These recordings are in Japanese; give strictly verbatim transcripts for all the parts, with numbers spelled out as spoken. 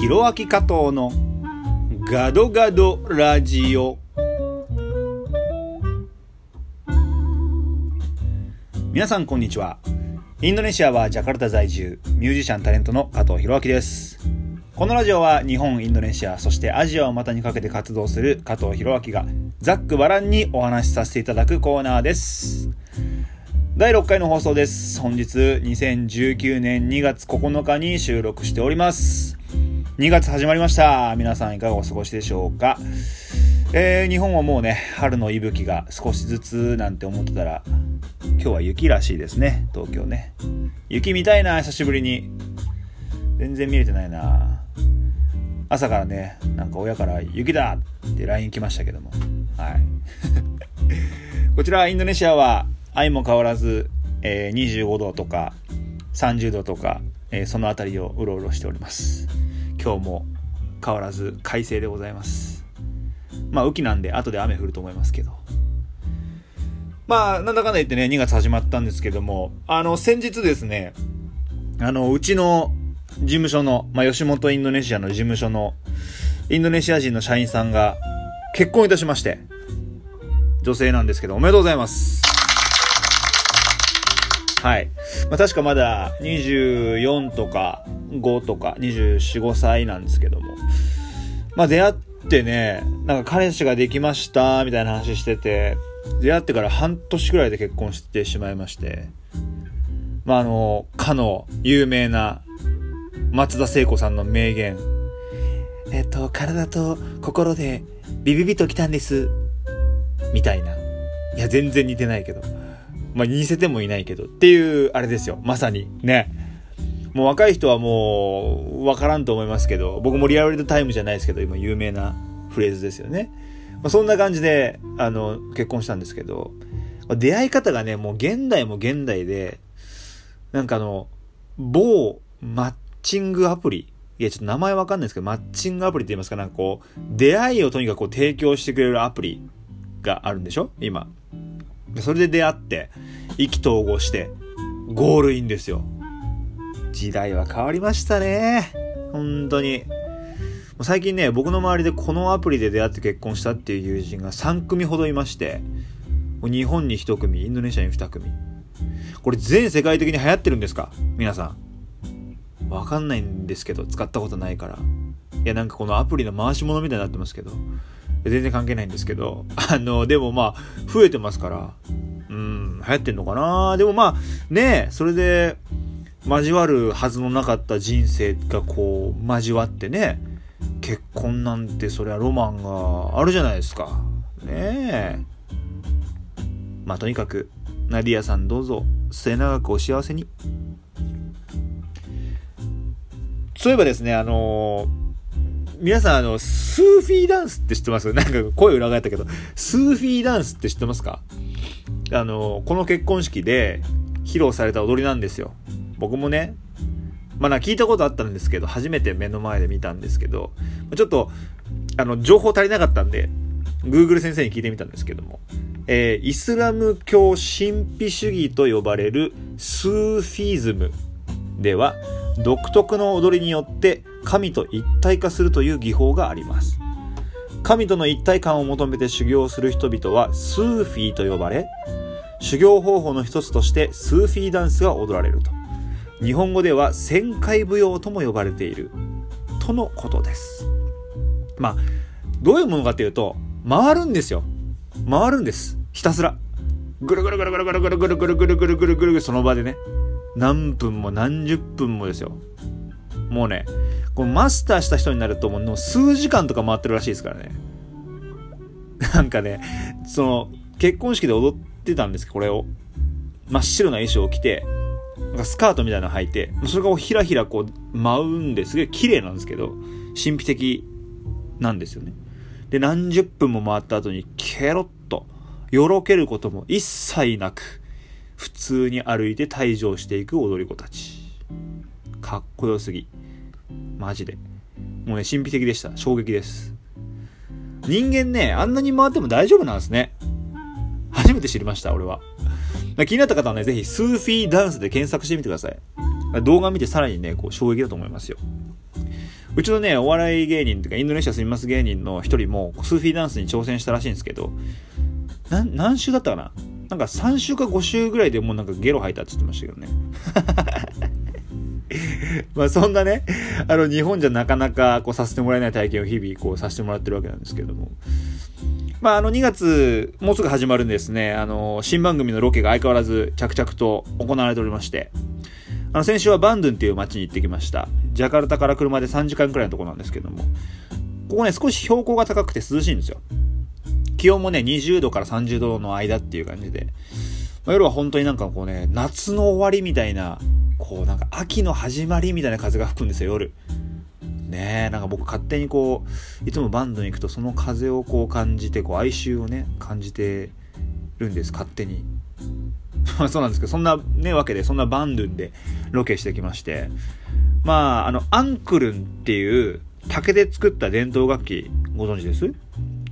ひろあき加藤のガドガドラジオ。皆さんこんにちは。インドネシアはジャカルタ在住、ミュージシャンタレントの加藤ひろあきです。このラジオは日本、インドネシア、そしてアジアを股にかけて活動する加藤ひろあきがざっくばらんにお話しさせていただくコーナーです。だいろっかいの放送です。本日にせんじゅうきゅうねんにがつここのかに収録しております。にがつ始まりました。皆さんいかがお過ごしでしょうか。えー、日本はもうね、春の息吹が少しずつなんて思ってたら、今日は雪らしいですね。東京ね、雪見たいな、久しぶりに。全然見れてないな。朝からね、なんか親から雪だって ライン 来ましたけども、はいこちらインドネシアは相も変わらず、えー、にじゅうごどとかさんじゅうどとか、えー、そのあたりをうろうろしております。今日も変わらず快晴でございます。まあ雨季なんで後で雨降ると思いますけど、まあなんだかんだ言ってね、にがつ始まったんですけども、あの先日ですね、あのうちの事務所の、まあ、吉本インドネシアの事務所のインドネシア人の社員さんが結婚いたしまして、女性なんですけど、おめでとうございます。はい、まあ、確かまだにじゅうよんとかごとかにじゅうよん、ごさいなんですけども、まあ出会ってね、なんか彼氏ができましたみたいな話してて、出会ってから半年くらいで結婚してしまいまして、まああのかの有名な松田聖子さんの名言、えっと体と心でビビビときたんですみたいな。いや全然似てないけど、まあ似せてもいないけどっていうあれですよ。まさにね、もう若い人はもう分からんと思いますけど、僕もリアルタイムじゃないですけど今有名なフレーズですよね。まあ、そんな感じであの結婚したんですけど、出会い方がね、もう現代も現代で、なんかあの某マッマッチングアプリ、いやちょっと名前わかんないですけど、マッチングアプリって言いますか、なんかこう出会いをとにかくこう提供してくれるアプリがあるんでしょ今。それで出会って意気投合してゴールインですよ。時代は変わりましたね、本当に。最近ね、僕の周りでこのアプリで出会って結婚したっていう友人がさんくみほどいまして、日本にひとくみ、インドネシアににくみ、これ全世界的に流行ってるんですか皆さん。わかんないんですけど、使ったことないから。いやなんかこのアプリの回し物みたいになってますけど、全然関係ないんですけど、あのでもまあ増えてますから、うん、流行ってんのかな。でもまあね、それで交わるはずのなかった人生がこう交わってね、結婚なんてそりゃロマンがあるじゃないですかね。えまあとにかくナディアさん、どうぞ末永くお幸せに。そういえばですね、あのー、皆さんあのスーフィーダンスって知ってます？なんか声裏返ったけど、スーフィーダンスって知ってますか？あのー、この結婚式で披露された踊りなんですよ。僕もね、まあなんか聞いたことあったんですけど、初めて目の前で見たんですけど、ちょっとあの情報足りなかったんで Google 先生に聞いてみたんですけども、えー、イスラム教神秘主義と呼ばれるスーフィーズムでは独特の踊りによって神と一体化するという技法があります。神との一体感を求めて修行する人々はスーフィーと呼ばれ、修行方法の一つとしてスーフィーダンスが踊られると、日本語では旋回舞踊とも呼ばれているとのことです。まあどういうものかというと、回るんですよ。回るんです。ひたすらぐるぐるぐるぐるぐるぐるぐるぐるぐるぐるぐる、その場でね、何分も何十分もですよ。もうね、このマスターした人になるともう数時間とか回ってるらしいですからね。なんかね、その結婚式で踊ってたんですけど、これを真っ白な衣装を着て、なんかスカートみたいなの履いて、それがひらひらこう舞うんですげえ綺麗なんですけど、神秘的なんですよね。で何十分も回った後にケロッとよろけることも一切なく、普通に歩いて退場していく踊り子たち、かっこよすぎ、マジでもうね、神秘的でした。衝撃です。人間ね、あんなに回っても大丈夫なんですね。初めて知りました俺は。気になった方はね、ぜひスーフィーダンスで検索してみてください。動画見てさらにね、こう衝撃だと思いますよ。うちのねお笑い芸人とかインドネシア住みます芸人の一人もスーフィーダンスに挑戦したらしいんですけど、な何週だったかな、なんかさんしゅうかごしゅうぐらいでもうなんかゲロ吐いたって言ってましたけどねまあそんなねあの日本じゃなかなかこうさせてもらえない体験を日々こうさせてもらってるわけなんですけども、まああのにがつもうすぐ始まるんですね、あの新番組のロケが相変わらず着々と行われておりまして、あの先週はバンドゥンっていう街に行ってきました。ジャカルタから車でさんじかんくらいのところなんですけども、ここね少し標高が高くて涼しいんですよ。気温もねにじゅうどからさんじゅうどの間っていう感じで、まあ、夜は本当になんかこうね夏の終わりみたいな、こうなんか秋の始まりみたいな風が吹くんですよ夜ね。えなんか僕勝手にこういつもバンドに行くとその風をこう感じて、こう哀愁をね感じてるんです勝手にそうなんですけど、そんなねわけでそんなバンドゥンでロケしてきまして、まああのアンクルンっていう竹で作った伝統楽器ご存知です？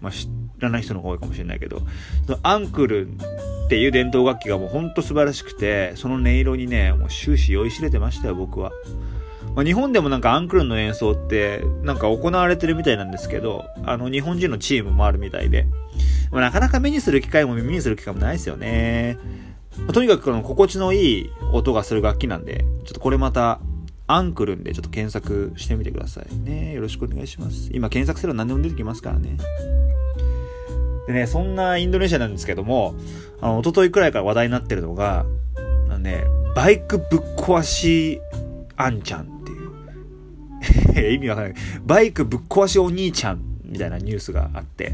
まあ、知らない人の方が多いかもしれないけど、そのアンクルンっていう伝統楽器がもうほんと素晴らしくて、その音色にねもう終始酔いしれてましたよ僕は。まあ、日本でもなんかアンクルンの演奏ってなんか行われてるみたいなんですけど、あの日本人のチームもあるみたいで、まあ、なかなか目にする機会も耳にする機会もないですよね。まあ、とにかくこの心地のいい音がする楽器なんで、ちょっとこれまたアンクルンでちょっと検索してみてくださいね。よろしくお願いします。今検索すれば何でも出てきますからね。でね、そんなインドネシアなんですけども、あの一昨日くらいから話題になってるのがあの、ね、バイクぶっ壊しあんちゃんっていう意味わかんない、バイクぶっ壊しお兄ちゃんみたいなニュースがあって、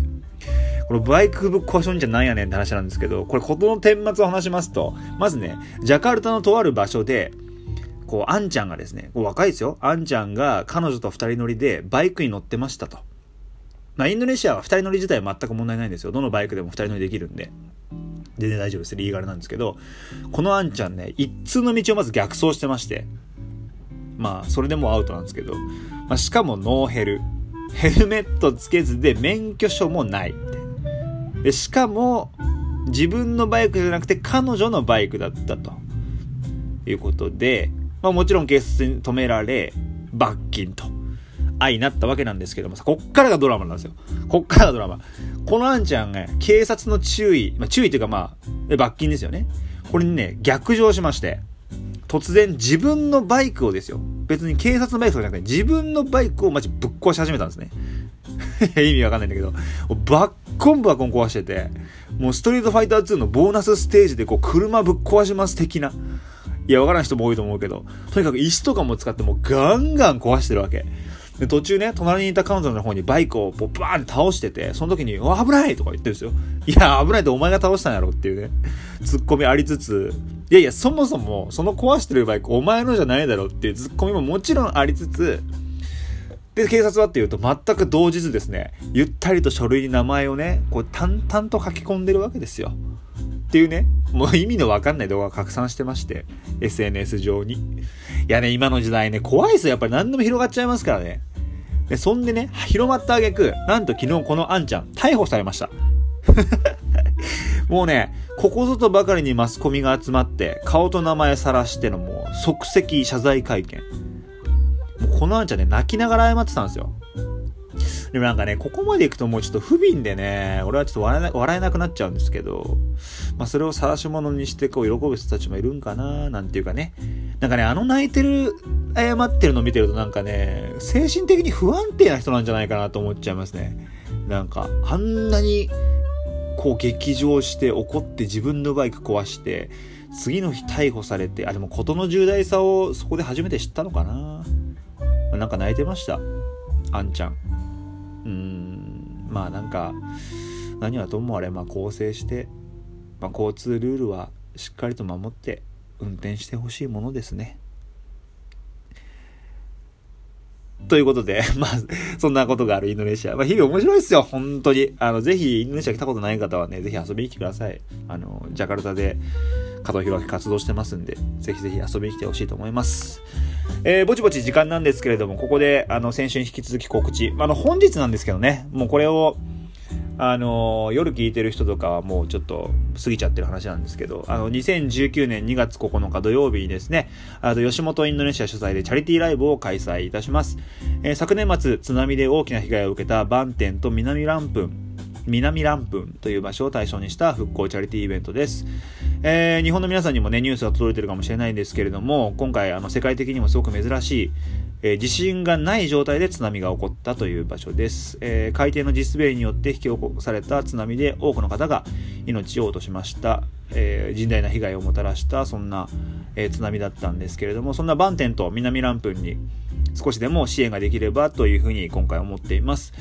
このバイクぶっ壊しお兄ちゃんなんやねんって話なんですけど、これ事の顛末を話しますと、まずねジャカルタのとある場所でこうあんちゃんがですね、こう若いですよ、あんちゃんが彼女と二人乗りでバイクに乗ってましたと。まあ、インドネシアは二人乗り自体は全く問題ないんですよ。どのバイクでも二人乗りできるんで全然大丈夫です、リーガルなんですけど、このあんちゃんね一通の道をまず逆走してまして、まあそれでもアウトなんですけど、まあ、しかもノーヘル、ヘルメットつけずで免許証もないで、しかも自分のバイクじゃなくて彼女のバイクだったということで、まあ、もちろん警察に止められ罰金と愛になったわけなんですけどもさ、こっからがドラマなんですよ。こっからがドラマ。このあんちゃんが警察の注意、まあ、注意というかまあ罰金ですよね、これにね逆上しまして、突然自分のバイクをですよ、別に警察のバイクじゃなくて自分のバイクをマジぶっ壊し始めたんですね意味わかんないんだけど、バッコンバコン壊してて、もうストリートファイターツーのボーナスステージでこう車ぶっ壊します的な、いやわからん人も多いと思うけど、とにかく石とかも使ってもうガンガン壊してるわけで、途中ね隣にいた彼女の方にバイクをバーンって倒してて、その時にお危ないとか言ってるんですよ。いや危ないってお前が倒したんやろっていうねツッコミありつつ、いやいやそもそもその壊してるバイクお前のじゃないだろっていうツッコミももちろんありつつで、警察はっていうと全く動じずですね、ゆったりと書類に名前をねこう淡々と書き込んでるわけですよっていうね、もう意味のわかんない動画が拡散してまして エスエヌエス 上に。いやね今の時代ね怖いですよ、やっぱり何でも広がっちゃいますからね。でそんでね広まった挙句、なんと昨日このあんちゃん逮捕されましたもうねここぞとばかりにマスコミが集まって顔と名前さらしてのもう即席謝罪会見。もうこのあんちゃんね泣きながら謝ってたんですよ。でもなんかねここまでいくともうちょっと不憫でね、俺はちょっと笑えな、笑えなくなっちゃうんですけど、まあ、それを晒し者にしてこう喜ぶ人たちもいるんかななんていうかね、なんかねあの泣いてる謝ってるの見てるとなんかね精神的に不安定な人なんじゃないかなと思っちゃいますね。なんかあんなにこう激情して怒って自分のバイク壊して次の日逮捕されて、あでも事の重大さをそこで初めて知ったのかな、なんか泣いてましたあんちゃん。うーんまあなんか何はともあれまあ更生して、まあ、交通ルールはしっかりと守って運転してほしいものですね。ということでまあそんなことがあるインドネシア、まあ、日々面白いですよ本当に。あのぜひインドネシア来たことない方はねぜひ遊びに来てください。あのジャカルタで加藤弘明活動してますんで、ぜひぜひ遊びに来てほしいと思います。えー、ぼちぼち時間なんですけれども、ここであの先週に引き続き告知、あの本日なんですけどね、もうこれをあの夜聞いてる人とかはもうちょっと過ぎちゃってる話なんですけど、あのにせんじゅうきゅうねんにがつここのか土曜日にですね、あと吉本インドネシア主催でチャリティーライブを開催いたします、えー、昨年末津波で大きな被害を受けたバンテンと南ランプン南ランプンという場所を対象にした復興チャリティーイベントです。えー、日本の皆さんにもねニュースが届いてるかもしれないんですけれども、今回あの世界的にもすごく珍しい、えー、地震がない状態で津波が起こったという場所です。えー、海底の地滑りによって引き起こされた津波で多くの方が命を落としました。えー、甚大な被害をもたらしたそんな、えー、津波だったんですけれども、そんなバンテンと南ランプンに少しでも支援ができればというふうに今回思っています。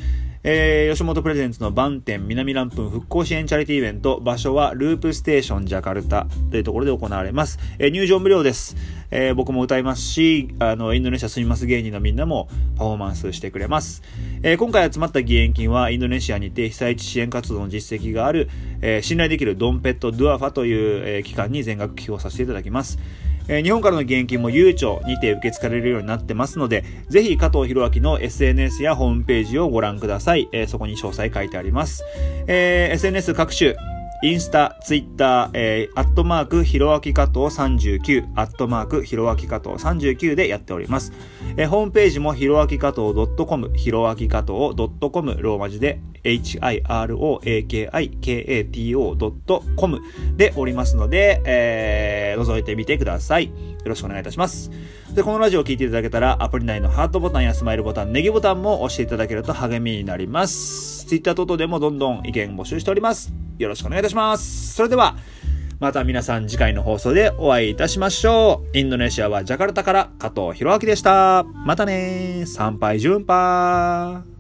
えー、吉本プレゼンツのバンテン南ランプン復興支援チャリティーイベント、場所はループステーションジャカルタというところで行われます。えー、入場無料です。えー、僕も歌いますし、あのインドネシア住みます芸人のみんなもパフォーマンスしてくれます。えー、今回集まった義援金はインドネシアにて被災地支援活動の実績がある、えー、信頼できるドンペット・ドゥアファという、えー、機関に全額寄付をさせていただきます。えー、日本からの義援金もゆうちょにて受け付けられるようになってますので、ぜひ加藤弘明の エスエヌエス やホームページをご覧ください。えー、そこに詳細書いてあります。えー、エスエヌエス 各種インスタ、ツイッター、えー、アットマークひろあき加藤さんじゅうきゅう、アットマークひろあき加藤さんじゅうきゅうでやっております。えー、ホームページもひろあき加藤 .com、ひろあき加藤 .com、ローマ字で hiroakikato.com でおりますので、えー、覗いてみてください。よろしくお願いいたします。で、このラジオを聞いていただけたら、アプリ内のハートボタンやスマイルボタン、ネギボタンも押していただけると励みになります。ツイッター等々でもどんどん意見募集しております。よろしくお願いいたします。それでは、また皆さん次回の放送でお会いいたしましょう。インドネシアはジャカルタから加藤弘明でした。またねー。参拝順波。